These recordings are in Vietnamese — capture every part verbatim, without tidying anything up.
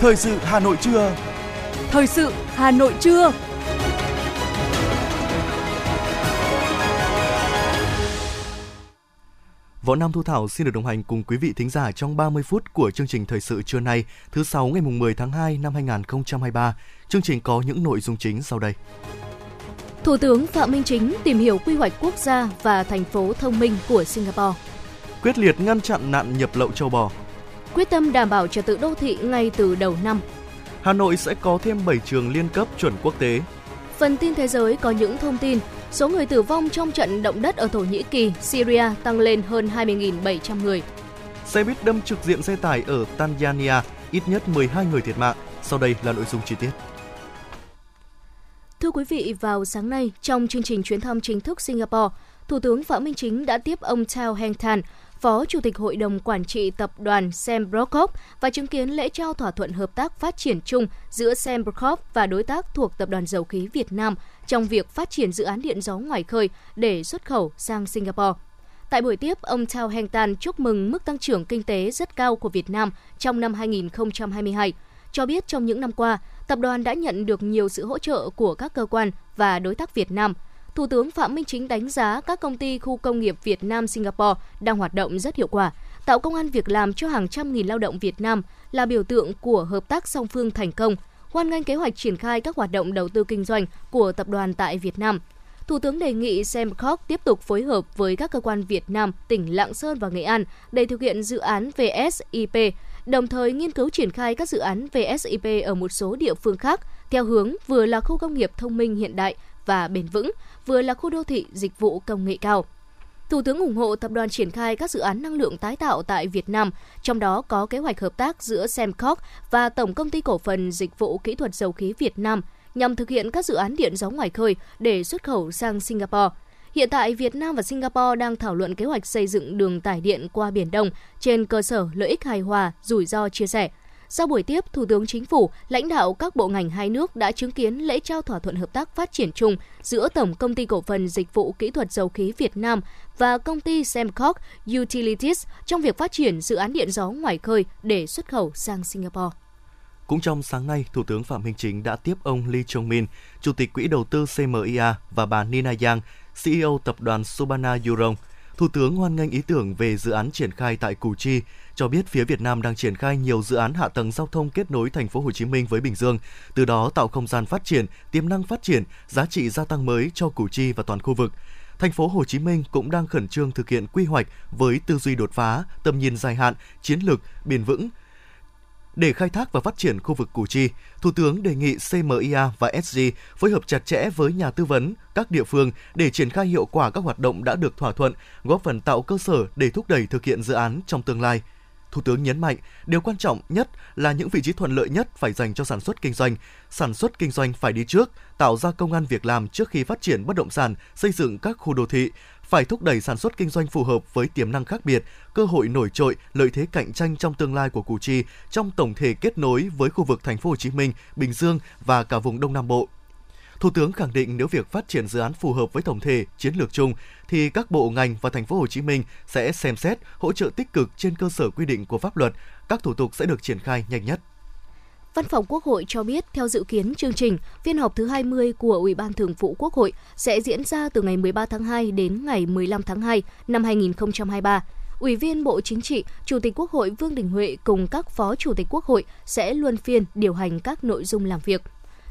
Thời sự Hà Nội trưa. Thời sự Hà Nội trưa. Võ Nam Thu Thảo xin được đồng hành cùng quý vị thính giả trong ba mươi phút của chương trình Thời sự trưa nay, thứ Sáu ngày mười tháng hai năm hai nghìn không trăm hai mươi ba. Chương trình có những nội dung chính sau đây. Thủ tướng Phạm Minh Chính tìm hiểu quy hoạch quốc gia và thành phố thông minh của Singapore. Quyết liệt ngăn chặn nạn nhập lậu châu bò. Quyết tâm đảm bảo trật tự đô thị ngay từ đầu năm. Hà Nội sẽ có thêm bảy trường liên cấp chuẩn quốc tế. Phần tin thế giới có những thông tin. Số người tử vong trong trận động đất ở Thổ Nhĩ Kỳ, Syria tăng lên hơn hai mươi nghìn bảy trăm người. Xe buýt đâm trực diện xe tải ở Tanzania, ít nhất mười hai người thiệt mạng. Sau đây là nội dung chi tiết. Thưa quý vị, vào sáng nay, trong chương trình chuyến thăm chính thức Singapore, Thủ tướng Phạm Minh Chính đã tiếp ông Chau Hang Thanh, Phó Chủ tịch Hội đồng Quản trị Tập đoàn Sembcorp và chứng kiến lễ trao thỏa thuận hợp tác phát triển chung giữa Sembcorp và đối tác thuộc Tập đoàn Dầu khí Việt Nam trong việc phát triển dự án điện gió ngoài khơi để xuất khẩu sang Singapore. Tại buổi tiếp, ông Tao Heng Tan chúc mừng mức tăng trưởng kinh tế rất cao của Việt Nam trong năm hai nghìn không trăm hai mươi hai, cho biết trong những năm qua, tập đoàn đã nhận được nhiều sự hỗ trợ của các cơ quan và đối tác Việt Nam. Thủ tướng Phạm Minh Chính đánh giá các công ty khu công nghiệp Việt Nam-Singapore đang hoạt động rất hiệu quả, tạo công ăn việc làm cho hàng trăm nghìn lao động Việt Nam, là biểu tượng của hợp tác song phương thành công, hoan nghênh kế hoạch triển khai các hoạt động đầu tư kinh doanh của tập đoàn tại Việt Nam. Thủ tướng đề nghị Sembcorp tiếp tục phối hợp với các cơ quan Việt Nam, tỉnh Lạng Sơn và Nghệ An để thực hiện dự án vê ét i pê, đồng thời nghiên cứu triển khai các dự án vê ét i pê ở một số địa phương khác, theo hướng vừa là khu công nghiệp thông minh hiện đại và bền vững, vừa là khu đô thị dịch vụ công nghệ cao. Thủ tướng ủng hộ tập đoàn triển khai các dự án năng lượng tái tạo tại Việt Nam, trong đó có kế hoạch hợp tác giữa Sembcorp và Tổng Công ty Cổ phần Dịch vụ Kỹ thuật Dầu khí Việt Nam nhằm thực hiện các dự án điện gió ngoài khơi để xuất khẩu sang Singapore. Hiện tại, Việt Nam và Singapore đang thảo luận kế hoạch xây dựng đường tải điện qua Biển Đông trên cơ sở lợi ích hài hòa, rủi ro chia sẻ. Sau buổi tiếp, Thủ tướng Chính phủ, lãnh đạo các bộ ngành hai nước đã chứng kiến lễ trao thỏa thuận hợp tác phát triển chung giữa Tổng Công ty Cổ phần Dịch vụ Kỹ thuật Dầu khí Việt Nam và công ty Sembcorp Utilities trong việc phát triển dự án điện gió ngoài khơi để xuất khẩu sang Singapore. Cũng trong sáng nay, Thủ tướng Phạm Minh Chính đã tiếp ông Lee Chong-min, Chủ tịch Quỹ đầu tư xê em i a và bà Nina Yang, xê e ô Tập đoàn Surbana Jurong. Thủ tướng hoan nghênh ý tưởng về dự án triển khai tại Củ Chi, cho biết phía Việt Nam đang triển khai nhiều dự án hạ tầng giao thông kết nối thành phố Hồ Chí Minh với Bình Dương, từ đó tạo không gian phát triển, tiềm năng phát triển, giá trị gia tăng mới cho Củ Chi và toàn khu vực. Thành phố Hồ Chí Minh cũng đang khẩn trương thực hiện quy hoạch với tư duy đột phá, tầm nhìn dài hạn, chiến lược, bền vững. Để khai thác và phát triển khu vực Củ Chi, Thủ tướng đề nghị xê em i a và ét giê phối hợp chặt chẽ với nhà tư vấn, các địa phương để triển khai hiệu quả các hoạt động đã được thỏa thuận, góp phần tạo cơ sở để thúc đẩy thực hiện dự án trong tương lai. Thủ tướng nhấn mạnh, điều quan trọng nhất là những vị trí thuận lợi nhất phải dành cho sản xuất kinh doanh. Sản xuất kinh doanh phải đi trước, tạo ra công ăn việc làm trước khi phát triển bất động sản, xây dựng các khu đô thị. Phải thúc đẩy sản xuất kinh doanh phù hợp với tiềm năng khác biệt, cơ hội nổi trội, lợi thế cạnh tranh trong tương lai của Củ Chi trong tổng thể kết nối với khu vực thành phố Hồ Chí Minh, Bình Dương và cả vùng Đông Nam Bộ. Thủ tướng khẳng định nếu việc phát triển dự án phù hợp với tổng thể chiến lược chung thì các bộ ngành và thành phố Hồ Chí Minh sẽ xem xét hỗ trợ tích cực trên cơ sở quy định của pháp luật, các thủ tục sẽ được triển khai nhanh nhất. Văn phòng Quốc hội cho biết, theo dự kiến chương trình, phiên họp thứ hai mươi của Ủy ban Thường vụ Quốc hội sẽ diễn ra từ ngày mười ba tháng hai đến ngày mười lăm tháng hai năm hai nghìn không trăm hai mươi ba. Ủy viên Bộ Chính trị, Chủ tịch Quốc hội Vương Đình Huệ cùng các Phó Chủ tịch Quốc hội sẽ luân phiên điều hành các nội dung làm việc.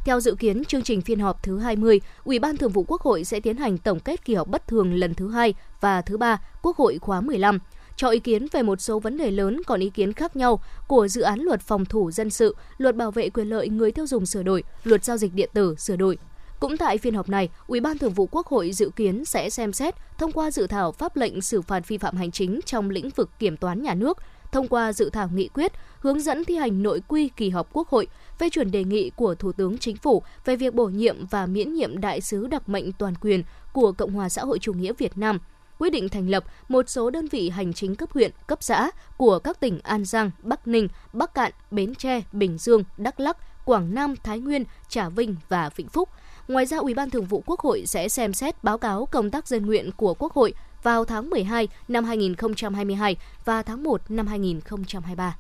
Theo dự kiến, chương trình phiên họp thứ hai mươi, Ủy ban Thường vụ Quốc hội sẽ tiến hành tổng kết kỳ họp bất thường lần thứ hai và thứ ba Quốc hội khóa mười lăm, cho ý kiến về một số vấn đề lớn còn ý kiến khác nhau của dự án luật phòng thủ dân sự, luật bảo vệ quyền lợi người tiêu dùng sửa đổi, luật giao dịch điện tử sửa đổi. Cũng tại phiên họp này, Ủy ban Thường vụ Quốc hội dự kiến sẽ xem xét thông qua dự thảo pháp lệnh xử phạt vi phạm hành chính trong lĩnh vực kiểm toán nhà nước, thông qua dự thảo nghị quyết hướng dẫn thi hành nội quy kỳ họp Quốc hội, phê chuẩn đề nghị của Thủ tướng Chính phủ về việc bổ nhiệm và miễn nhiệm đại sứ đặc mệnh toàn quyền của Cộng hòa xã hội chủ nghĩa Việt Nam, quyết định thành lập một số đơn vị hành chính cấp huyện, cấp xã của các tỉnh An Giang, Bắc Ninh, Bắc Cạn, Bến Tre, Bình Dương, Đắk Lắk, Quảng Nam, Thái Nguyên, Trà Vinh và Vĩnh Phúc. Ngoài ra, Ủy ban Thường vụ Quốc hội sẽ xem xét báo cáo công tác dân nguyện của Quốc hội vào tháng mười hai năm hai nghìn không trăm hai mươi hai và tháng một năm hai nghìn không trăm hai mươi ba.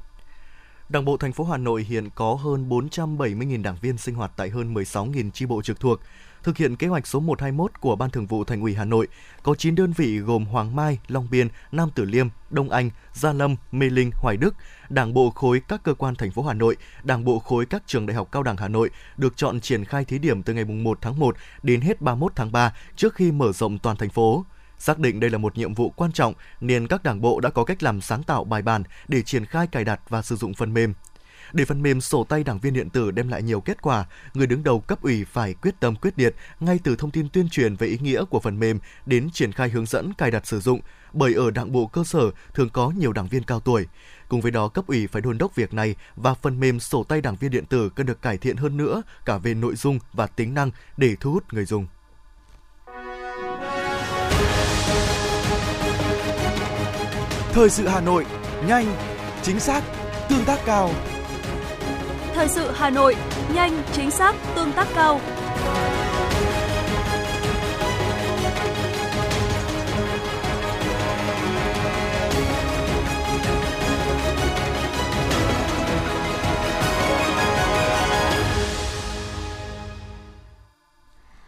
Đảng bộ thành phố Hà Nội hiện có hơn bốn trăm bảy mươi nghìn đảng viên sinh hoạt tại hơn mười sáu nghìn chi bộ trực thuộc. Thực hiện kế hoạch số một trăm hai mươi mốt của Ban Thường vụ Thành ủy Hà Nội, có chín đơn vị gồm Hoàng Mai, Long Biên, Nam Tử Liêm, Đông Anh, Gia Lâm, Mê Linh, Hoài Đức, Đảng bộ khối các cơ quan thành phố Hà Nội, Đảng bộ khối các trường đại học cao đẳng Hà Nội được chọn triển khai thí điểm từ ngày mùng một tháng một đến hết ba mươi mốt tháng ba trước khi mở rộng toàn thành phố. Xác định đây là một nhiệm vụ quan trọng nên các đảng bộ đã có cách làm sáng tạo bài bản để triển khai cài đặt và sử dụng phần mềm. Để phần mềm sổ tay đảng viên điện tử đem lại nhiều kết quả, người đứng đầu cấp ủy phải quyết tâm quyết liệt ngay từ thông tin tuyên truyền về ý nghĩa của phần mềm đến triển khai hướng dẫn cài đặt sử dụng, bởi ở đảng bộ cơ sở thường có nhiều đảng viên cao tuổi. Cùng với đó, cấp ủy phải đôn đốc việc này và phần mềm sổ tay đảng viên điện tử cần được cải thiện hơn nữa cả về nội dung và tính năng để thu hút người dùng. Thời sự Hà Nội, nhanh, chính xác, tương tác cao. Thời sự Hà Nội, nhanh, chính xác, tương tác cao.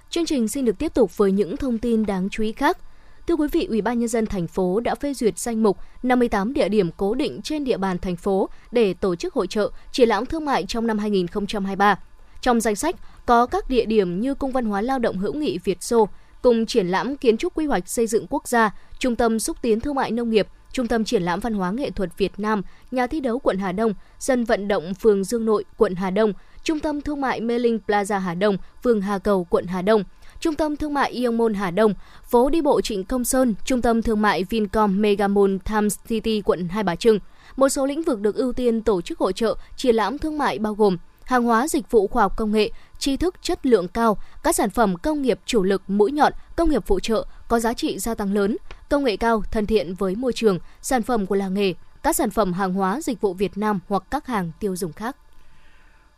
Chương trình xin được tiếp tục với những thông tin đáng chú ý khác. Thưa quý vị, Ủy ban nhân dân thành phố đã phê duyệt danh mục năm mươi tám địa điểm cố định trên địa bàn thành phố để tổ chức hội chợ, triển lãm thương mại trong năm hai không hai ba. Trong danh sách có các địa điểm như Cung văn hóa lao động hữu nghị Việt Xô, cùng triển lãm kiến trúc quy hoạch xây dựng quốc gia, Trung tâm xúc tiến thương mại nông nghiệp, Trung tâm triển lãm văn hóa nghệ thuật Việt Nam, nhà thi đấu quận Hà Đông, sân vận động phường Dương Nội, quận Hà Đông, Trung tâm thương mại Mê Linh Plaza Hà Đông, phường Hà Cầu, quận Hà Đông, Trung tâm thương mại Ion Mall Hà Đông, phố đi bộ Trịnh Công Sơn, Trung tâm thương mại Vincom Megamall Times City, quận Hai Bà Trưng. Một số lĩnh vực được ưu tiên tổ chức hội chợ, triển lãm thương mại bao gồm hàng hóa dịch vụ khoa học công nghệ, tri thức chất lượng cao, các sản phẩm công nghiệp chủ lực mũi nhọn, công nghiệp phụ trợ có giá trị gia tăng lớn, công nghệ cao thân thiện với môi trường, sản phẩm của làng nghề, các sản phẩm hàng hóa dịch vụ Việt Nam hoặc các hàng tiêu dùng khác.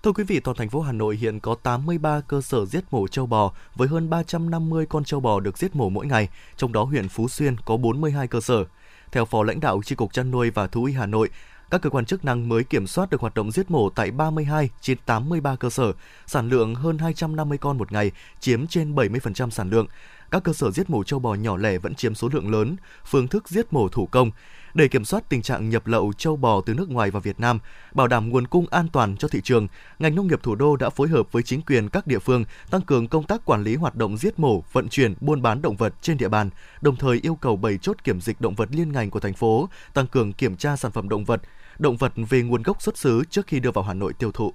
Thưa quý vị, toàn thành phố Hà Nội hiện có tám mươi ba cơ sở giết mổ trâu bò với hơn ba trăm năm mươi con trâu bò được giết mổ mỗi ngày, trong đó huyện Phú Xuyên có bốn mươi hai cơ sở. Theo Phó lãnh đạo Chi cục Chăn nuôi và Thú y Hà Nội, các cơ quan chức năng mới kiểm soát được hoạt động giết mổ tại ba mươi hai trên tám mươi ba cơ sở, sản lượng hơn hai trăm năm mươi con một ngày, chiếm trên bảy mươi phần trăm sản lượng. Các cơ sở giết mổ trâu bò nhỏ lẻ vẫn chiếm số lượng lớn, phương thức giết mổ thủ công. Để kiểm soát tình trạng nhập lậu trâu bò từ nước ngoài vào Việt Nam, bảo đảm nguồn cung an toàn cho thị trường, ngành nông nghiệp thủ đô đã phối hợp với chính quyền các địa phương tăng cường công tác quản lý hoạt động giết mổ, vận chuyển, buôn bán động vật trên địa bàn, đồng thời yêu cầu bảy chốt kiểm dịch động vật liên ngành của thành phố tăng cường kiểm tra sản phẩm động vật, động vật về nguồn gốc xuất xứ trước khi đưa vào Hà Nội tiêu thụ.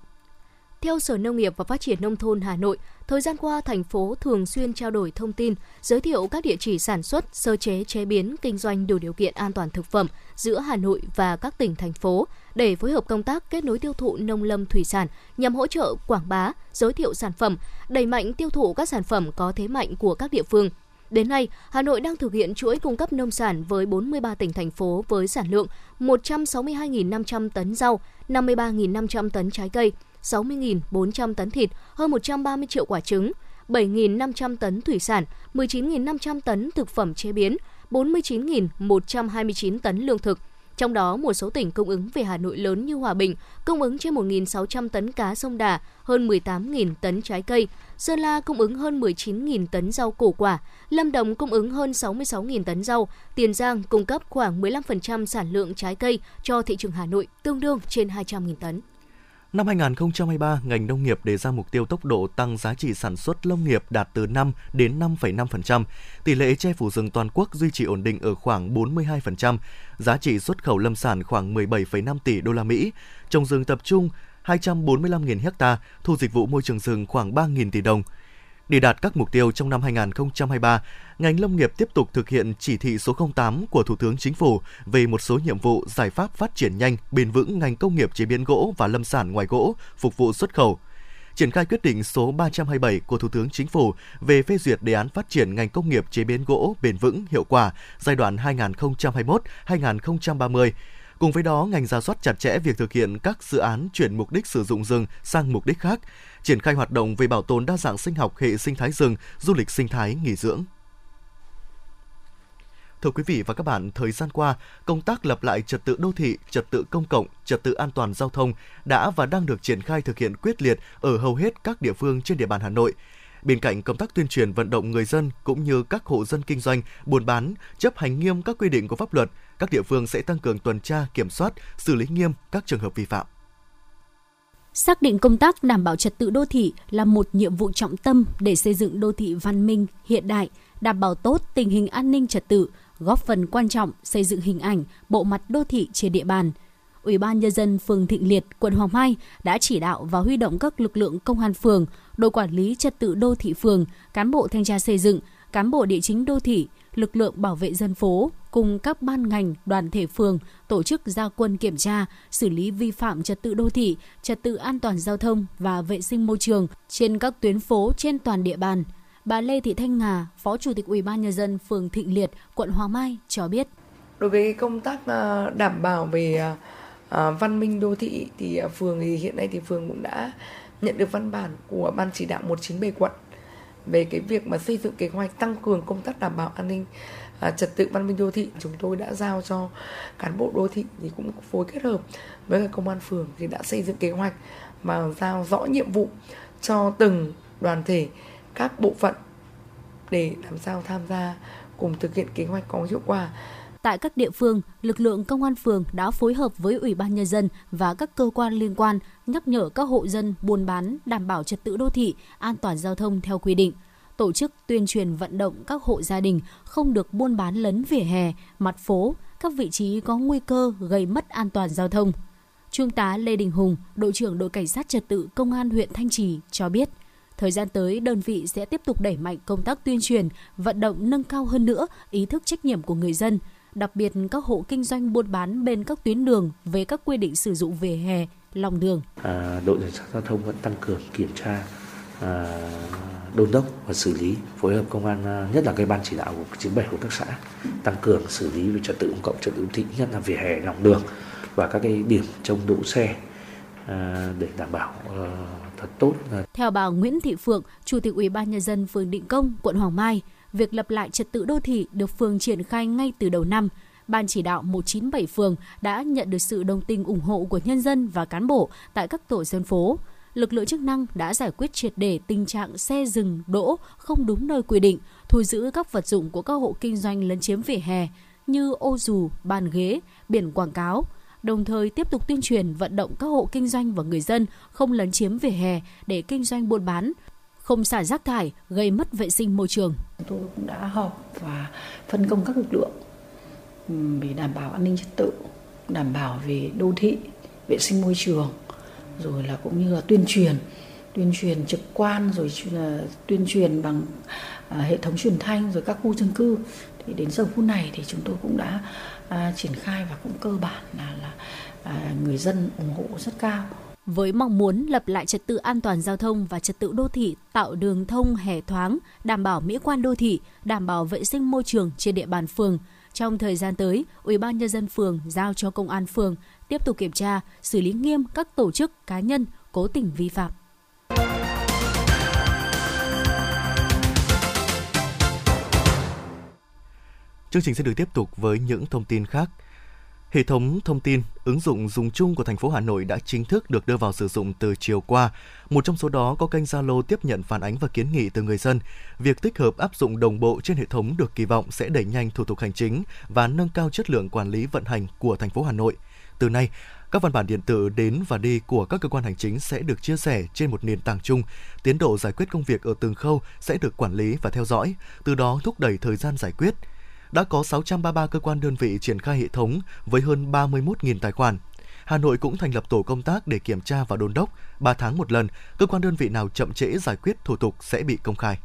Theo Sở Nông nghiệp và Phát triển Nông thôn Hà Nội, thời gian qua, thành phố thường xuyên trao đổi thông tin, giới thiệu các địa chỉ sản xuất, sơ chế, chế biến, kinh doanh đủ điều kiện an toàn thực phẩm giữa Hà Nội và các tỉnh, thành phố để phối hợp công tác kết nối tiêu thụ nông lâm thủy sản nhằm hỗ trợ quảng bá, giới thiệu sản phẩm, đẩy mạnh tiêu thụ các sản phẩm có thế mạnh của các địa phương. Đến nay, Hà Nội đang thực hiện chuỗi cung cấp nông sản với bốn mươi ba tỉnh, thành phố với sản lượng một trăm sáu mươi hai nghìn năm trăm tấn rau, năm mươi ba nghìn năm trăm tấn trái cây, sáu mươi nghìn bốn trăm tấn thịt, hơn một trăm ba mươi triệu quả trứng, bảy nghìn năm trăm tấn thủy sản, mười chín nghìn năm trăm tấn thực phẩm chế biến, bốn mươi chín nghìn một trăm hai mươi chín tấn lương thực. Trong đó, một số tỉnh cung ứng về Hà Nội lớn như Hòa Bình cung ứng trên một nghìn sáu trăm tấn cá sông đà, hơn mười tám nghìn tấn trái cây, Sơn La cung ứng hơn mười chín nghìn tấn rau củ quả, Lâm Đồng cung ứng hơn sáu mươi sáu nghìn tấn rau, Tiền Giang cung cấp khoảng mười lăm phần trăm sản lượng trái cây cho thị trường Hà Nội, tương đương trên hai trăm nghìn tấn. Năm hai không hai ba, ngành nông nghiệp đề ra mục tiêu tốc độ tăng giá trị sản xuất lâm nghiệp đạt từ năm đến năm phẩy năm phần trăm, tỷ lệ che phủ rừng toàn quốc duy trì ổn định ở khoảng bốn mươi hai phần trăm, giá trị xuất khẩu lâm sản khoảng mười bảy phẩy năm tỷ đô la Mỹ, trồng rừng tập trung hai trăm bốn mươi lăm nghìn ha, thu dịch vụ môi trường rừng khoảng ba nghìn tỷ đồng. Để đạt các mục tiêu trong năm hai không hai ba, ngành lâm nghiệp tiếp tục thực hiện chỉ thị số không tám của Thủ tướng Chính phủ về một số nhiệm vụ giải pháp phát triển nhanh, bền vững ngành công nghiệp chế biến gỗ và lâm sản ngoài gỗ, phục vụ xuất khẩu. Triển khai quyết định số ba trăm hai mươi bảy của Thủ tướng Chính phủ về phê duyệt đề án phát triển ngành công nghiệp chế biến gỗ bền vững hiệu quả giai đoạn hai nghìn không trăm hai mươi mốt đến hai nghìn không trăm ba mươi. Cùng với đó, ngành rà soát chặt chẽ việc thực hiện các dự án chuyển mục đích sử dụng rừng sang mục đích khác, triển khai hoạt động về bảo tồn đa dạng sinh học hệ sinh thái rừng, du lịch sinh thái nghỉ dưỡng. Thưa quý vị và các bạn, thời gian qua, công tác lập lại trật tự đô thị, trật tự công cộng, trật tự an toàn giao thông đã và đang được triển khai thực hiện quyết liệt ở hầu hết các địa phương trên địa bàn Hà Nội. Bên cạnh công tác tuyên truyền vận động người dân cũng như các hộ dân kinh doanh, buôn bán, chấp hành nghiêm các quy định của pháp luật, các địa phương sẽ tăng cường tuần tra, kiểm soát, xử lý nghiêm các trường hợp vi phạm. Xác định công tác đảm bảo trật tự đô thị là một nhiệm vụ trọng tâm để xây dựng đô thị văn minh, hiện đại, đảm bảo tốt tình hình an ninh trật tự, góp phần quan trọng xây dựng hình ảnh, bộ mặt đô thị trên địa bàn. Ủy ban Nhân dân phường Thịnh Liệt, quận Hoàng Mai đã chỉ đạo và huy động các lực lượng công an phường, đội quản lý trật tự đô thị phường, cán bộ thanh tra xây dựng, cán bộ địa chính đô thị, lực lượng bảo vệ dân phố cùng các ban ngành, đoàn thể phường tổ chức ra quân kiểm tra, xử lý vi phạm trật tự đô thị, trật tự an toàn giao thông và vệ sinh môi trường trên các tuyến phố trên toàn địa bàn. Bà Lê Thị Thanh Nga, Phó Chủ tịch Ủy ban Nhân dân phường Thịnh Liệt, quận Hoàng Mai cho biết. Đối với công tác đảm bảo về văn minh đô thị thì phường thì hiện nay thì phường cũng đã nhận được văn bản của Ban chỉ đạo một chín bảy quận về cái việc mà xây dựng kế hoạch tăng cường công tác đảm bảo an ninh trật tự văn minh đô thị. Chúng tôi đã giao cho cán bộ đô thị thì cũng phối kết hợp với các công an phường thì đã xây dựng kế hoạch mà giao rõ nhiệm vụ cho từng đoàn thể, các bộ phận để làm sao tham gia cùng thực hiện kế hoạch có hiệu quả. Tại các địa phương, lực lượng công an phường đã phối hợp với Ủy ban Nhân dân và các cơ quan liên quan nhắc nhở các hộ dân buôn bán đảm bảo trật tự đô thị, an toàn giao thông theo quy định, tổ chức tuyên truyền vận động các hộ gia đình không được buôn bán lấn vỉa hè, mặt phố, các vị trí có nguy cơ gây mất an toàn giao thông. Trung tá Lê Đình Hùng, đội trưởng đội cảnh sát trật tự công an huyện Thanh Trì cho biết, thời gian tới, đơn vị sẽ tiếp tục đẩy mạnh công tác tuyên truyền, vận động nâng cao hơn nữa ý thức trách nhiệm của người dân, đặc biệt các hộ kinh doanh buôn bán bên các tuyến đường về các quy định sử dụng vỉa hè, lòng đường. À, đội cảnh sát giao thông vẫn tăng cường kiểm tra, à, đôn đốc và xử lý, phối hợp công an, nhất là cái ban chỉ đạo của chín bảy của các xã, tăng cường xử lý về trật tự công cộng, trật tự đô thị, nhất là vỉa hè, lòng đường và các cái điểm trông đỗ xe à, để đảm bảo à, thật tốt. Theo bà Nguyễn Thị Phượng, Chủ tịch Ủy ban Nhân dân phường Định Công, quận Hoàng Mai, việc lập lại trật tự đô thị được phường triển khai ngay từ đầu năm. Ban chỉ đạo một chín bảy phường đã nhận được sự đồng tình ủng hộ của nhân dân và cán bộ tại các tổ dân phố. Lực lượng chức năng đã giải quyết triệt để tình trạng xe dừng đỗ không đúng nơi quy định, thu giữ các vật dụng của các hộ kinh doanh lấn chiếm vỉa hè như ô dù, bàn ghế, biển quảng cáo. Đồng thời tiếp tục tuyên truyền vận động các hộ kinh doanh và người dân không lấn chiếm vỉa hè để kinh doanh buôn bán, không xả rác thải gây mất vệ sinh môi trường. Tôi cũng đã họp và phân công các lực lượng để đảm bảo an ninh trật tự, đảm bảo về đô thị, vệ sinh môi trường, rồi là cũng như là tuyên truyền, tuyên truyền trực quan, rồi tuyên truyền bằng hệ thống truyền thanh, rồi các khu dân cư. Thì đến giờ phút này thì chúng tôi cũng đã à, triển khai và cũng cơ bản là, là à, người dân ủng hộ rất cao. Với mong muốn lập lại trật tự an toàn giao thông và trật tự đô thị, tạo đường thông hè thoáng, đảm bảo mỹ quan đô thị, đảm bảo vệ sinh môi trường trên địa bàn phường, trong thời gian tới, Ủy ban Nhân dân phường giao cho công an phường tiếp tục kiểm tra, xử lý nghiêm các tổ chức, cá nhân cố tình vi phạm. Chương trình sẽ được tiếp tục với những thông tin khác. Hệ thống thông tin, ứng dụng dùng chung của thành phố Hà Nội đã chính thức được đưa vào sử dụng từ chiều qua. Một trong số đó có kênh Zalo tiếp nhận phản ánh và kiến nghị từ người dân. Việc tích hợp áp dụng đồng bộ trên hệ thống được kỳ vọng sẽ đẩy nhanh thủ tục hành chính và nâng cao chất lượng quản lý vận hành của thành phố Hà Nội. Từ nay, các văn bản điện tử đến và đi của các cơ quan hành chính sẽ được chia sẻ trên một nền tảng chung. Tiến độ giải quyết công việc ở từng khâu sẽ được quản lý và theo dõi, từ đó thúc đẩy thời gian giải quyết. Đã có sáu trăm ba mươi ba cơ quan đơn vị triển khai hệ thống với hơn ba mươi mốt nghìn tài khoản. Hà Nội cũng thành lập tổ công tác để kiểm tra và đôn đốc. ba tháng một lần, cơ quan đơn vị nào chậm trễ giải quyết thủ tục sẽ bị công khai.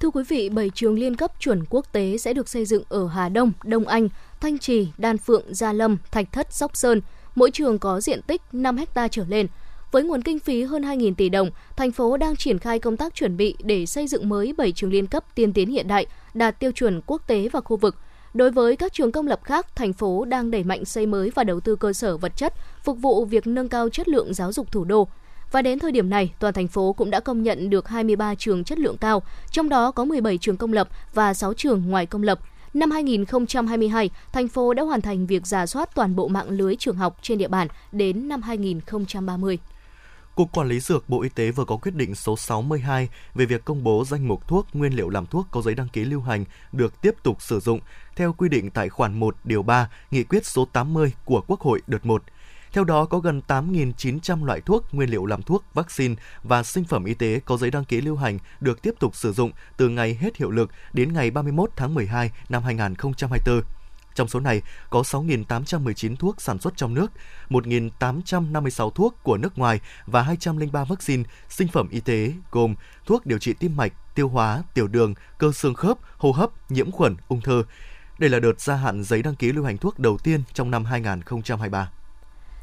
Thưa quý vị, bảy trường liên cấp chuẩn quốc tế sẽ được xây dựng ở Hà Đông, Đông Anh, Thanh Trì, Đan Phượng, Gia Lâm, Thạch Thất, Sóc Sơn. Mỗi trường có diện tích năm héc-ta trở lên. Với nguồn kinh phí hơn hai nghìn tỷ đồng, thành phố đang triển khai công tác chuẩn bị để xây dựng mới bảy trường liên cấp tiên tiến hiện đại, đạt tiêu chuẩn quốc tế và khu vực. Đối với các trường công lập khác, thành phố đang đẩy mạnh xây mới và đầu tư cơ sở vật chất, phục vụ việc nâng cao chất lượng giáo dục thủ đô. Và đến thời điểm này, toàn thành phố cũng đã công nhận được hai mươi ba trường chất lượng cao, trong đó có mười bảy trường công lập và sáu trường ngoài công lập. Năm hai nghìn không trăm hai mươi hai, thành phố đã hoàn thành việc rà soát toàn bộ mạng lưới trường học trên địa bàn đến năm hai nghìn không trăm ba mươi. Cục Quản lý Dược Bộ Y tế vừa có quyết định số sáu mươi hai về việc công bố danh mục thuốc, nguyên liệu làm thuốc có giấy đăng ký lưu hành được tiếp tục sử dụng theo quy định tại khoản một điều ba Nghị quyết số tám mươi của Quốc hội đợt một. Theo đó, có gần tám nghìn chín trăm loại thuốc, nguyên liệu làm thuốc, vaccine và sinh phẩm y tế có giấy đăng ký lưu hành được tiếp tục sử dụng từ ngày hết hiệu lực đến ngày ba mươi mốt tháng mười hai năm hai nghìn không trăm hai mươi tư. Trong số này, có sáu nghìn tám trăm mười chín thuốc sản xuất trong nước, một nghìn tám trăm năm mươi sáu thuốc của nước ngoài và hai trăm lẻ ba vaccine, sinh phẩm y tế gồm thuốc điều trị tim mạch, tiêu hóa, tiểu đường, cơ xương khớp, hô hấp, nhiễm khuẩn, ung thư. Đây là đợt gia hạn giấy đăng ký lưu hành thuốc đầu tiên trong năm hai nghìn không trăm hai mươi ba.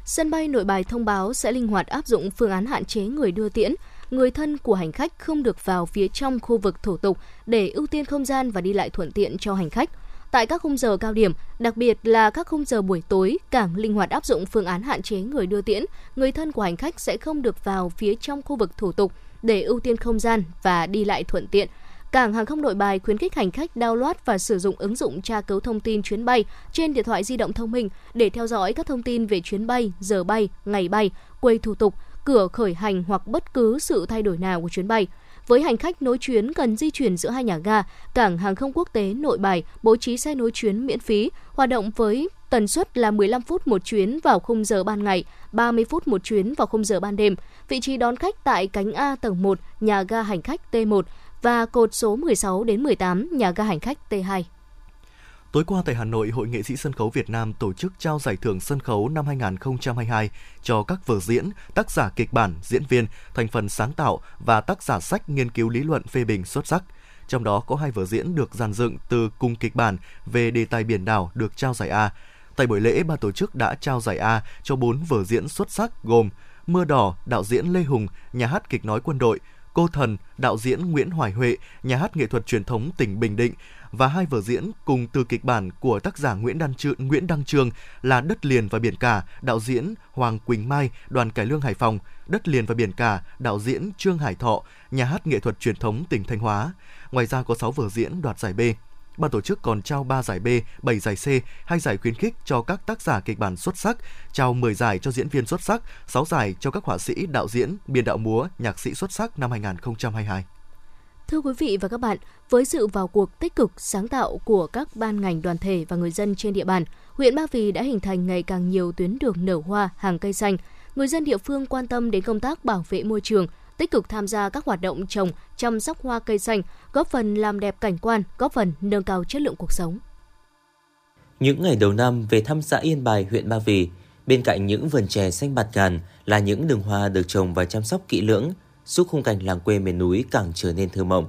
Sân bay Nội Bài thông báo sẽ linh hoạt áp dụng phương án hạn chế người đưa tiễn, người thân của hành khách không được vào phía trong khu vực thủ tục để ưu tiên không gian và đi lại thuận tiện cho hành khách. Tại các khung giờ cao điểm, đặc biệt là các khung giờ buổi tối, cảng linh hoạt áp dụng phương án hạn chế người đưa tiễn, người thân của hành khách sẽ không được vào phía trong khu vực thủ tục để ưu tiên không gian và đi lại thuận tiện. Cảng hàng không Nội Bài khuyến khích hành khách download và sử dụng ứng dụng tra cứu thông tin chuyến bay trên điện thoại di động thông minh để theo dõi các thông tin về chuyến bay, giờ bay, ngày bay, quầy thủ tục, cửa khởi hành hoặc bất cứ sự thay đổi nào của chuyến bay. Với hành khách nối chuyến cần di chuyển giữa hai nhà ga, Cảng hàng không quốc tế Nội Bài bố trí xe nối chuyến miễn phí, hoạt động với tần suất là mười lăm phút một chuyến vào khung giờ ban ngày, ba mươi phút một chuyến vào khung giờ ban đêm. Vị trí đón khách tại cánh A tầng một, nhà ga hành khách T một và cột số mười sáu đến mười tám, nhà ga hành khách T hai. Tối qua tại Hà Nội, Hội Nghệ sĩ Sân khấu Việt Nam tổ chức trao giải thưởng sân khấu năm hai nghìn không trăm hai mươi hai cho các vở diễn, tác giả kịch bản, diễn viên, thành phần sáng tạo và tác giả sách nghiên cứu lý luận phê bình xuất sắc. Trong đó có hai vở diễn được dàn dựng từ cùng kịch bản về đề tài biển đảo được trao giải A. Tại buổi lễ, ban tổ chức đã trao giải A cho bốn vở diễn xuất sắc gồm Mưa Đỏ, đạo diễn Lê Hùng, nhà hát kịch nói Quân đội, Cô Thần, đạo diễn Nguyễn Hoài Huệ, nhà hát nghệ thuật truyền thống tỉnh Bình Định, và hai vở diễn cùng từ kịch bản của tác giả Nguyễn Đăng Trương, Nguyễn Đăng Trương là Đất liền và biển cả, đạo diễn Hoàng Quỳnh Mai, Đoàn Cải Lương Hải Phòng, Đất liền và biển cả, đạo diễn Trương Hải Thọ, nhà hát nghệ thuật truyền thống tỉnh Thanh Hóa. Ngoài ra có sáu vở diễn đoạt giải B. Ban tổ chức còn trao ba giải B, bảy giải C, hai giải khuyến khích cho các tác giả kịch bản xuất sắc, trao mười giải cho diễn viên xuất sắc, sáu giải cho các họa sĩ, đạo diễn, biên đạo múa, nhạc sĩ xuất sắc năm hai nghìn không trăm hai mươi hai. Thưa quý vị và các bạn, với sự vào cuộc tích cực, sáng tạo của các ban ngành đoàn thể và người dân trên địa bàn, huyện Ba Vì đã hình thành ngày càng nhiều tuyến đường nở hoa, hàng cây xanh. Người dân địa phương quan tâm đến công tác bảo vệ môi trường, tích cực tham gia các hoạt động trồng, chăm sóc hoa cây xanh, góp phần làm đẹp cảnh quan, góp phần nâng cao chất lượng cuộc sống. Những ngày đầu năm về thăm xã Yên Bài, huyện Ba Vì, bên cạnh những vườn chè xanh bạt ngàn là những đường hoa được trồng và chăm sóc kỹ lưỡng, giúp khung cảnh làng quê miền núi càng trở nên thơ mộng.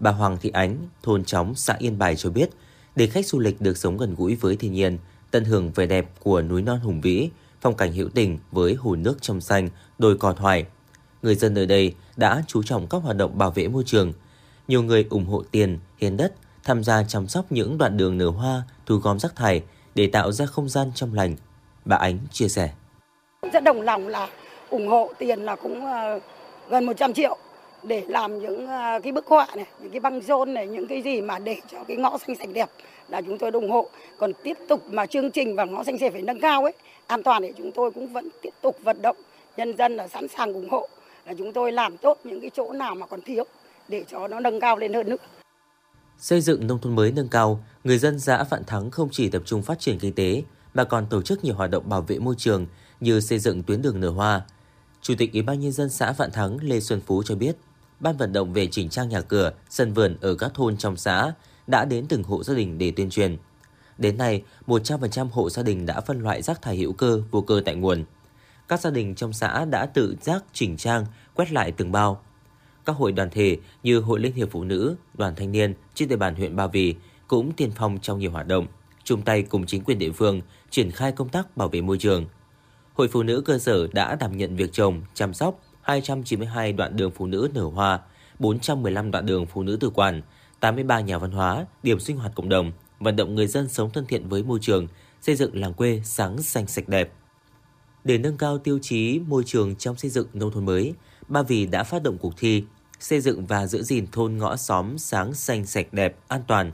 Bà Hoàng Thị Ánh, thôn Chóng, xã Yên Bài cho biết, để khách du lịch được sống gần gũi với thiên nhiên, tận hưởng vẻ đẹp của núi non hùng vĩ, phong cảnh hữu tình với hồ nước trong xanh, đồi cỏ thoải. Người dân ở đây đã chú trọng các hoạt động bảo vệ môi trường. Nhiều người ủng hộ tiền, hiến đất, tham gia chăm sóc những đoạn đường nở hoa, thu gom rác thải để tạo ra không gian trong lành. Bà Ánh chia sẻ. Rất đồng lòng là ủng hộ tiền là cũng gần một trăm triệu để làm những cái bức họa này, những cái băng rôn này, những cái gì mà để cho cái ngõ xanh sạch đẹp là chúng tôi ủng hộ. Còn tiếp tục mà chương trình và ngõ xanh sạch phải nâng cao ấy, an toàn thì chúng tôi cũng vẫn tiếp tục vận động nhân dân là sẵn sàng ủng hộ. Là chúng tôi làm tốt những cái chỗ nào mà còn thiếu để cho nó nâng cao lên hơn nữa. Xây dựng nông thôn mới nâng cao, người dân xã Vạn Thắng không chỉ tập trung phát triển kinh tế mà còn tổ chức nhiều hoạt động bảo vệ môi trường như xây dựng tuyến đường nở hoa. Chủ tịch Ủy ban nhân dân xã Vạn Thắng Lê Xuân Phú cho biết, ban vận động về chỉnh trang nhà cửa, sân vườn ở các thôn trong xã đã đến từng hộ gia đình để tuyên truyền. Đến nay, một trăm phần trăm hộ gia đình đã phân loại rác thải hữu cơ, vô cơ tại nguồn. Các gia đình trong xã đã tự giác chỉnh trang, quét lại từng bao. Các hội đoàn thể như Hội Liên hiệp Phụ nữ, Đoàn Thanh niên trên địa bàn huyện Ba Vì cũng tiên phong trong nhiều hoạt động, chung tay cùng chính quyền địa phương triển khai công tác bảo vệ môi trường. Hội Phụ nữ cơ sở đã đảm nhận việc trồng, chăm sóc hai trăm chín mươi hai đoạn đường phụ nữ nở hoa, bốn trăm mười lăm đoạn đường phụ nữ tự quản, tám mươi ba nhà văn hóa, điểm sinh hoạt cộng đồng, vận động người dân sống thân thiện với môi trường, xây dựng làng quê sáng xanh sạch đẹp. Để nâng cao tiêu chí môi trường trong xây dựng nông thôn mới, Ba Vì đã phát động cuộc thi xây dựng và giữ gìn thôn ngõ xóm sáng xanh sạch đẹp an toàn.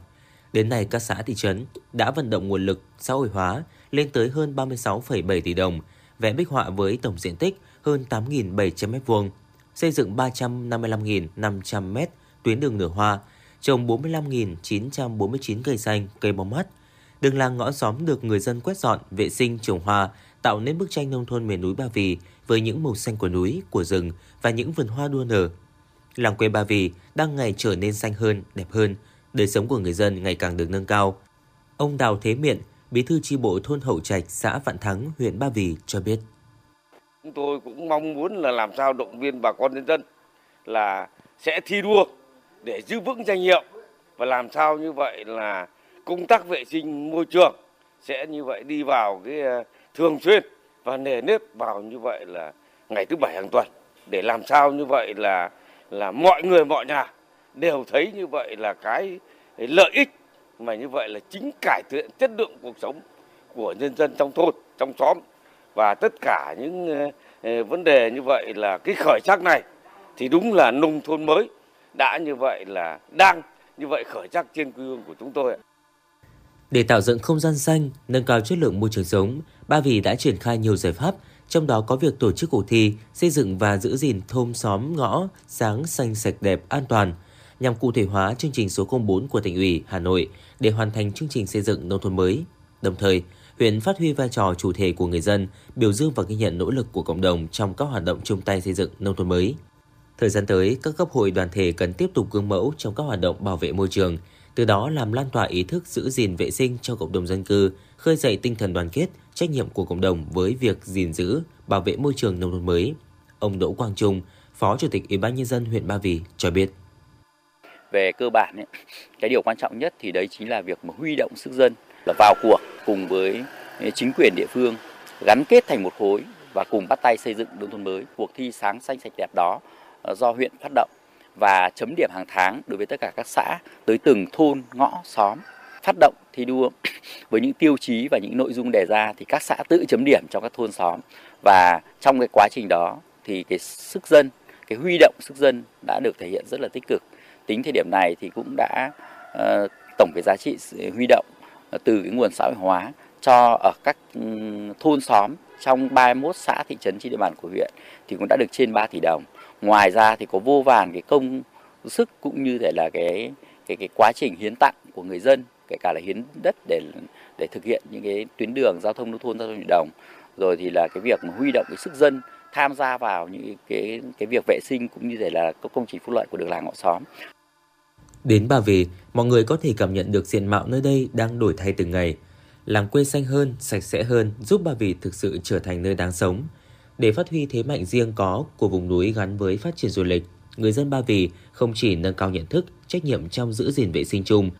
Đến nay, các xã thị trấn đã vận động nguồn lực xã hội hóa lên tới hơn ba mươi sáu phẩy bảy tỷ đồng, vẽ bích họa với tổng diện tích hơn tám nghìn bảy trăm mét vuông, xây dựng ba trăm năm mươi lăm nghìn năm trăm mét tuyến đường nửa hoa, trồng bốn mươi lăm nghìn chín trăm bốn mươi chín cây xanh, cây bóng mát. Đường làng ngõ xóm được người dân quét dọn, vệ sinh, trồng hoa, tạo nên bức tranh nông thôn miền núi Ba Vì với những màu xanh của núi, của rừng và những vườn hoa đua nở. Làng quê Ba Vì đang ngày trở nên xanh hơn, đẹp hơn, đời sống của người dân ngày càng được nâng cao. Ông Đào Thế Miện, bí thư chi bộ thôn Hậu Trạch, xã Vạn Thắng, huyện Ba Vì cho biết. Chúng tôi cũng mong muốn là làm sao động viên bà con nhân dân là sẽ thi đua để giữ vững danh hiệu và làm sao như vậy là công tác vệ sinh môi trường sẽ như vậy đi vào cái thường xuyên và nề nếp vào như vậy là ngày thứ bảy hàng tuần để làm sao như vậy là là mọi người mọi nhà đều thấy như vậy là cái lợi ích mà như vậy là chính cải thiện chất lượng cuộc sống của nhân dân trong thôn, trong xóm và tất cả những vấn đề như vậy là cái khởi sắc này thì đúng là nông thôn mới đã như vậy là đang như vậy khởi sắc trên quê hương của chúng tôi. Để tạo dựng không gian xanh, nâng cao chất lượng môi trường sống, Ba Vì đã triển khai nhiều giải pháp, trong đó có việc tổ chức cuộc thi xây dựng và giữ gìn thôn xóm ngõ sáng xanh sạch đẹp an toàn, nhằm cụ thể hóa chương trình số không bốn của Thành ủy Hà Nội để hoàn thành chương trình xây dựng nông thôn mới. Đồng thời, huyện phát huy vai trò chủ thể của người dân, biểu dương và ghi nhận nỗ lực của cộng đồng trong các hoạt động chung tay xây dựng nông thôn mới. Thời gian tới, các cấp hội đoàn thể cần tiếp tục gương mẫu trong các hoạt động bảo vệ môi trường, từ đó làm lan tỏa ý thức giữ gìn vệ sinh cho cộng đồng dân cư, khơi dậy tinh thần đoàn kết, trách nhiệm của cộng đồng với việc gìn giữ, bảo vệ môi trường nông thôn mới. Ông Đỗ Quang Trung, Phó Chủ tịch Ủy ban Nhân dân huyện Ba Vì cho biết. Về cơ bản, ấy, cái điều quan trọng nhất thì đấy chính là việc mà huy động sức dân là vào cuộc cùng với chính quyền địa phương, gắn kết thành một khối và cùng bắt tay xây dựng nông thôn mới. Cuộc thi sáng xanh sạch đẹp đó do huyện phát động và chấm điểm hàng tháng đối với tất cả các xã tới từng thôn, ngõ, xóm. Phát động thi đua với những tiêu chí và những nội dung đề ra thì các xã tự chấm điểm cho các thôn xóm. Và trong cái quá trình đó thì cái sức dân, cái huy động sức dân đã được thể hiện rất là tích cực. Tính thời điểm này thì cũng đã uh, tổng cái giá trị huy động uh, từ cái nguồn xã hội hóa cho ở các um, thôn xóm trong ba mươi mốt xã thị trấn trên địa bàn của huyện thì cũng đã được trên ba tỷ đồng. Ngoài ra thì có vô vàn cái công sức cũng như thể là cái cái cái quá trình hiến tặng của người dân, kể cả là hiến đất để để thực hiện những cái tuyến đường giao thông nông thôn, giao thông nội đồng, rồi thì là cái việc mà huy động cái sức dân tham gia vào những cái cái việc vệ sinh cũng như thể là các công trình phúc lợi của đường làng ngõ xóm. Đến Ba Vì, mọi người có thể cảm nhận được diện mạo nơi đây đang đổi thay từng ngày. Làng quê xanh hơn, sạch sẽ hơn, giúp Ba Vì thực sự trở thành nơi đáng sống. Để phát huy thế mạnh riêng có của vùng núi gắn với phát triển du lịch, người dân Ba Vì không chỉ nâng cao nhận thức, trách nhiệm trong giữ gìn vệ sinh chung,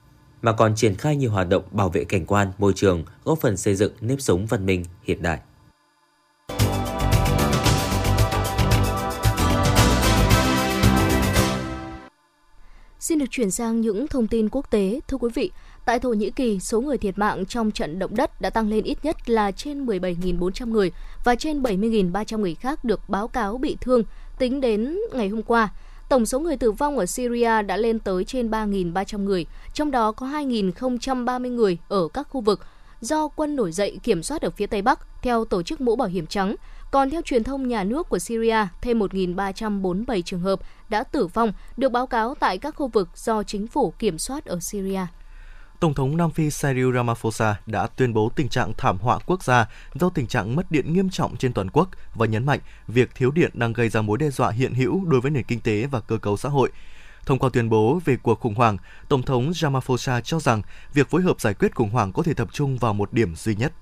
mà còn triển khai nhiều hoạt động bảo vệ cảnh quan, môi trường, góp phần xây dựng nếp sống văn minh, hiện đại. Xin được chuyển sang những thông tin quốc tế. Thưa quý vị, tại Thổ Nhĩ Kỳ, số người thiệt mạng trong trận động đất đã tăng lên ít nhất là trên mười bảy nghìn bốn trăm người và trên bảy mươi nghìn ba trăm người khác được báo cáo bị thương tính đến ngày hôm qua. Tổng số người tử vong ở Syria đã lên tới trên ba nghìn ba trăm người, trong đó có hai nghìn không trăm ba mươi người ở các khu vực do quân nổi dậy kiểm soát ở phía Tây Bắc theo Tổ chức Mũ Bảo hiểm Trắng. Còn theo truyền thông nhà nước của Syria, thêm một nghìn ba trăm bốn mươi bảy trường hợp đã tử vong được báo cáo tại các khu vực do chính phủ kiểm soát ở Syria. Tổng thống Nam Phi Cyril Ramaphosa đã tuyên bố tình trạng thảm họa quốc gia do tình trạng mất điện nghiêm trọng trên toàn quốc và nhấn mạnh việc thiếu điện đang gây ra mối đe dọa hiện hữu đối với nền kinh tế và cơ cấu xã hội. Thông qua tuyên bố về cuộc khủng hoảng, Tổng thống Ramaphosa cho rằng việc phối hợp giải quyết khủng hoảng có thể tập trung vào một điểm duy nhất.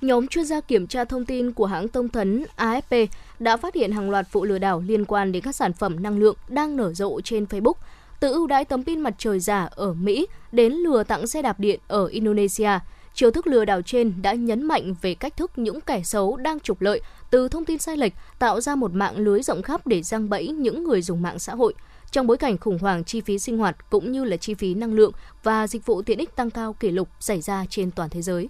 Nhóm chuyên gia kiểm tra thông tin của hãng thông tấn a ép pê đã phát hiện hàng loạt vụ lừa đảo liên quan đến các sản phẩm năng lượng đang nở rộ trên Facebook, từ ưu đãi tấm pin mặt trời giả ở Mỹ đến lừa tặng xe đạp điện ở Indonesia. Chiêu thức lừa đảo trên đã nhấn mạnh về cách thức những kẻ xấu đang trục lợi từ thông tin sai lệch, tạo ra một mạng lưới rộng khắp để giăng bẫy những người dùng mạng xã hội. Trong bối cảnh khủng hoảng chi phí sinh hoạt cũng như là chi phí năng lượng và dịch vụ tiện ích tăng cao kỷ lục xảy ra trên toàn thế giới.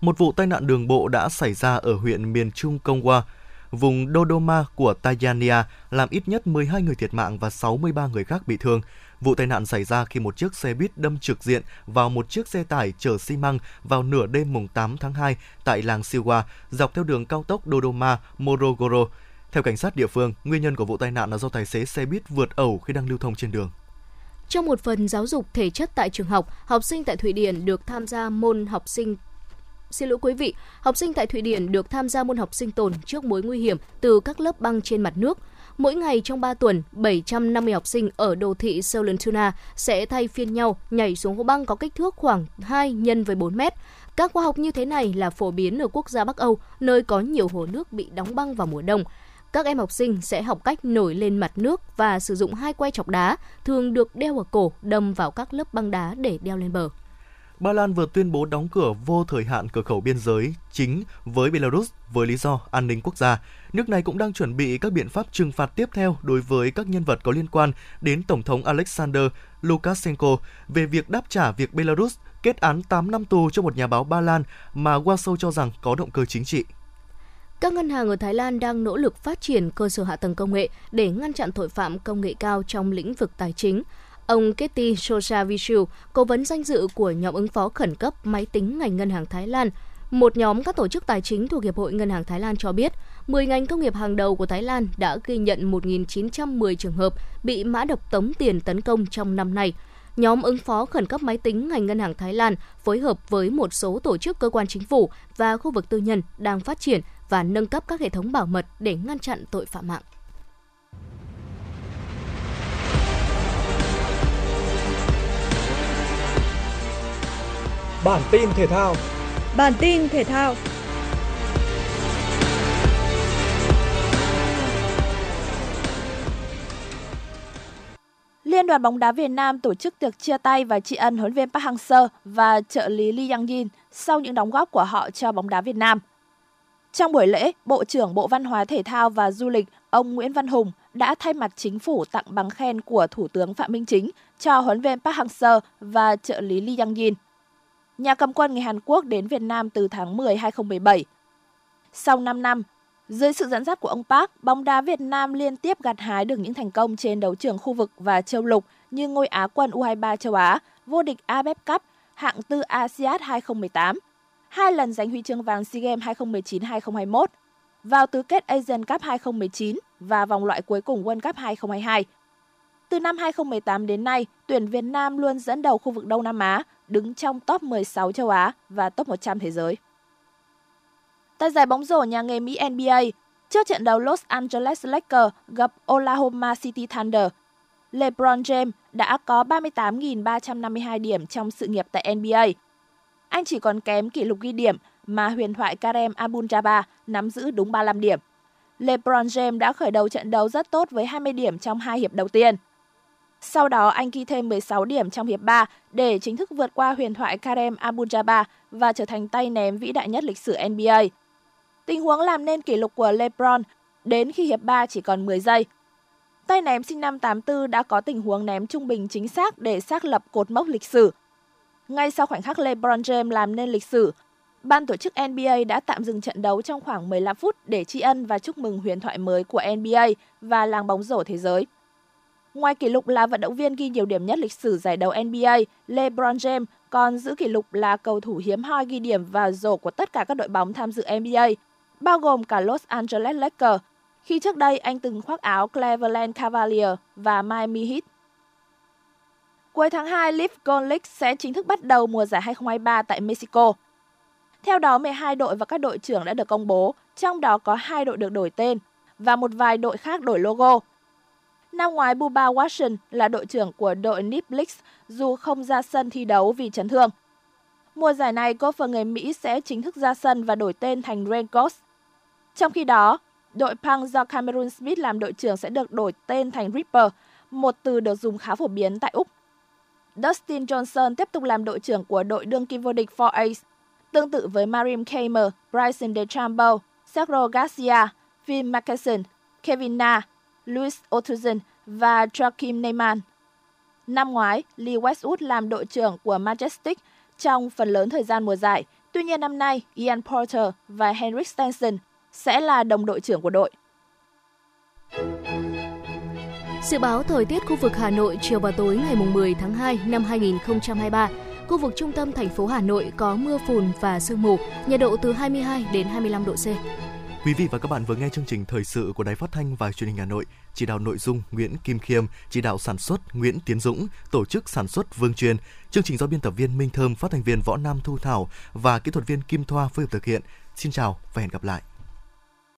Một vụ tai nạn đường bộ đã xảy ra ở huyện miền Trung Kongo, vùng Dodoma của Tanzania, làm ít nhất mười hai người thiệt mạng và sáu mươi ba người khác bị thương. Vụ tai nạn xảy ra khi một chiếc xe buýt đâm trực diện vào một chiếc xe tải chở xi măng vào nửa đêm mùng tám tháng hai tại làng Siwa, dọc theo đường cao tốc Dodoma-Morogoro. Theo cảnh sát địa phương, nguyên nhân của vụ tai nạn là do tài xế xe buýt vượt ẩu khi đang lưu thông trên đường. Trong một phần giáo dục thể chất tại trường học, học sinh tại Thụy Điển được tham gia môn học sinh Xin lỗi quý vị, học sinh tại Thụy Điển được tham gia môn học sinh tồn trước mối nguy hiểm từ các lớp băng trên mặt nước. Mỗi ngày trong ba tuần, bảy trăm năm mươi học sinh ở đô thị Sollentuna sẽ thay phiên nhau nhảy xuống hố băng có kích thước khoảng hai nhân với bốn mét. Các khóa học như thế này là phổ biến ở quốc gia Bắc Âu, nơi có nhiều hồ nước bị đóng băng vào mùa đông. Các em học sinh sẽ học cách nổi lên mặt nước và sử dụng hai que chọc đá, thường được đeo ở cổ, đâm vào các lớp băng đá để đeo lên bờ. Ba Lan vừa tuyên bố đóng cửa vô thời hạn cửa khẩu biên giới chính với Belarus với lý do an ninh quốc gia. Nước này cũng đang chuẩn bị các biện pháp trừng phạt tiếp theo đối với các nhân vật có liên quan đến Tổng thống Alexander Lukashenko về việc đáp trả việc Belarus kết án tám năm tù cho một nhà báo Ba Lan mà Warsaw cho rằng có động cơ chính trị. Các ngân hàng ở Thái Lan đang nỗ lực phát triển cơ sở hạ tầng công nghệ để ngăn chặn tội phạm công nghệ cao trong lĩnh vực tài chính. Ông Ketty Shoshavishu, cố vấn danh dự của nhóm ứng phó khẩn cấp máy tính ngành ngân hàng Thái Lan, một nhóm các tổ chức tài chính thuộc Hiệp hội Ngân hàng Thái Lan cho biết, mười ngành công nghiệp hàng đầu của Thái Lan đã ghi nhận một nghìn chín trăm mười trường hợp bị mã độc tống tiền tấn công trong năm nay. Nhóm ứng phó khẩn cấp máy tính ngành ngân hàng Thái Lan phối hợp với một số tổ chức cơ quan chính phủ và khu vực tư nhân đang phát triển và nâng cấp các hệ thống bảo mật để ngăn chặn tội phạm mạng. Bản tin thể thao. Bản tin thể thao. Liên đoàn bóng đá Việt Nam tổ chức tiệc chia tay và tri ân huấn luyện viên Park Hang-seo và trợ lý Lee Yang-jin sau những đóng góp của họ cho bóng đá Việt Nam. Trong buổi lễ, Bộ trưởng Bộ Văn hóa Thể thao và Du lịch, ông Nguyễn Văn Hùng đã thay mặt chính phủ tặng bằng khen của Thủ tướng Phạm Minh Chính cho huấn luyện viên Park Hang-seo và trợ lý Lee Yang-jin. Nhà cầm quân người Hàn Quốc đến Việt Nam từ tháng mười năm hai nghìn không trăm mười bảy. Sau năm năm, dưới sự dẫn dắt của ông Park, bóng đá Việt Nam liên tiếp gặt hái được những thành công trên đấu trường khu vực và châu lục như ngôi Á quân U hai mươi ba châu Á, vô địch a ép ép Cup, hạng tư a sê an hai nghìn không trăm mười tám, hai lần giành huy chương vàng SEA Games hai nghìn không trăm mười chín hai nghìn không trăm hai mươi mốt, vào tứ kết Asian Cup hai nghìn không trăm mười chín và vòng loại cuối cùng World Cup hai nghìn không trăm hai mươi hai. Từ năm hai nghìn không trăm mười tám đến nay, tuyển Việt Nam luôn dẫn đầu khu vực Đông Nam Á, đứng trong top mười sáu châu Á và top một trăm thế giới. Tại giải bóng rổ nhà nghề Mỹ en bê a, trước trận đấu Los Angeles Lakers gặp Oklahoma City Thunder, LeBron James đã có ba mươi tám nghìn ba trăm năm mươi hai điểm trong sự nghiệp tại en bê a. Anh chỉ còn kém kỷ lục ghi điểm mà huyền thoại Kareem Abdul-Jabbar nắm giữ đúng ba mươi lăm điểm. LeBron James đã khởi đầu trận đấu rất tốt với hai mươi điểm trong hai hiệp đầu tiên. Sau đó, anh ghi thêm mười sáu điểm trong hiệp ba để chính thức vượt qua huyền thoại Kareem Abdul-Jabbar và trở thành tay ném vĩ đại nhất lịch sử en bê a. Tình huống làm nên kỷ lục của LeBron đến khi hiệp ba chỉ còn mười giây. Tay ném sinh năm tám tư đã có tình huống ném trung bình chính xác để xác lập cột mốc lịch sử. Ngay sau khoảnh khắc LeBron James làm nên lịch sử, ban tổ chức en bê a đã tạm dừng trận đấu trong khoảng mười lăm phút để tri ân và chúc mừng huyền thoại mới của en bê a và làng bóng rổ thế giới. Ngoài kỷ lục là vận động viên ghi nhiều điểm nhất lịch sử giải đấu en bê a, LeBron James còn giữ kỷ lục là cầu thủ hiếm hoi ghi điểm vào rổ của tất cả các đội bóng tham dự en bê a, bao gồm cả Los Angeles Lakers, khi trước đây anh từng khoác áo Cleveland Cavaliers và Miami Heat. Cuối tháng hai, lờ i vê Golf League sẽ chính thức bắt đầu mùa giải hai nghìn không trăm hai mươi ba tại Mexico. Theo đó, mười hai đội và các đội trưởng đã được công bố, trong đó có hai đội được đổi tên và một vài đội khác đổi logo. Năm ngoái, Bubba Watson là đội trưởng của đội Niblicks dù không ra sân thi đấu vì chấn thương. Mùa giải này, golfer người Mỹ sẽ chính thức ra sân và đổi tên thành Rancos. Trong khi đó, đội Punk do Cameron Smith làm đội trưởng sẽ được đổi tên thành Ripper, một từ được dùng khá phổ biến tại Úc. Dustin Johnson tiếp tục làm đội trưởng của đội đương kim vô địch bốn Aces, tương tự với Marim Kamer, Bryson DeChambeau, Sergio Garcia, Phil Mickelson, Kevin Na, Louis Oosthuizen và Joachim Neyman. Năm ngoái, Lee Westwood làm đội trưởng của Majestic trong phần lớn thời gian mùa giải. Tuy nhiên năm nay, Ian Porter và Henrik Stenson sẽ là đồng đội trưởng của đội. Dự báo thời tiết khu vực Hà Nội chiều và tối ngày mười tháng hai năm hai nghìn không trăm hai mươi ba. Khu vực trung tâm thành phố Hà Nội có mưa phùn và sương mù, nhiệt độ từ hai mươi hai đến hai mươi lăm độ C. Quý vị và các bạn vừa nghe chương trình thời sự của Đài Phát thanh và Truyền hình Hà Nội, chỉ đạo nội dung Nguyễn Kim Khiêm, chỉ đạo sản xuất Nguyễn Tiến Dũng, tổ chức sản xuất Vương Truyền, chương trình do biên tập viên Minh Thơm, phát thanh viên Võ Nam Thu Thảo và kỹ thuật viên Kim Thoa phối hợp thực hiện. Xin chào và hẹn gặp lại.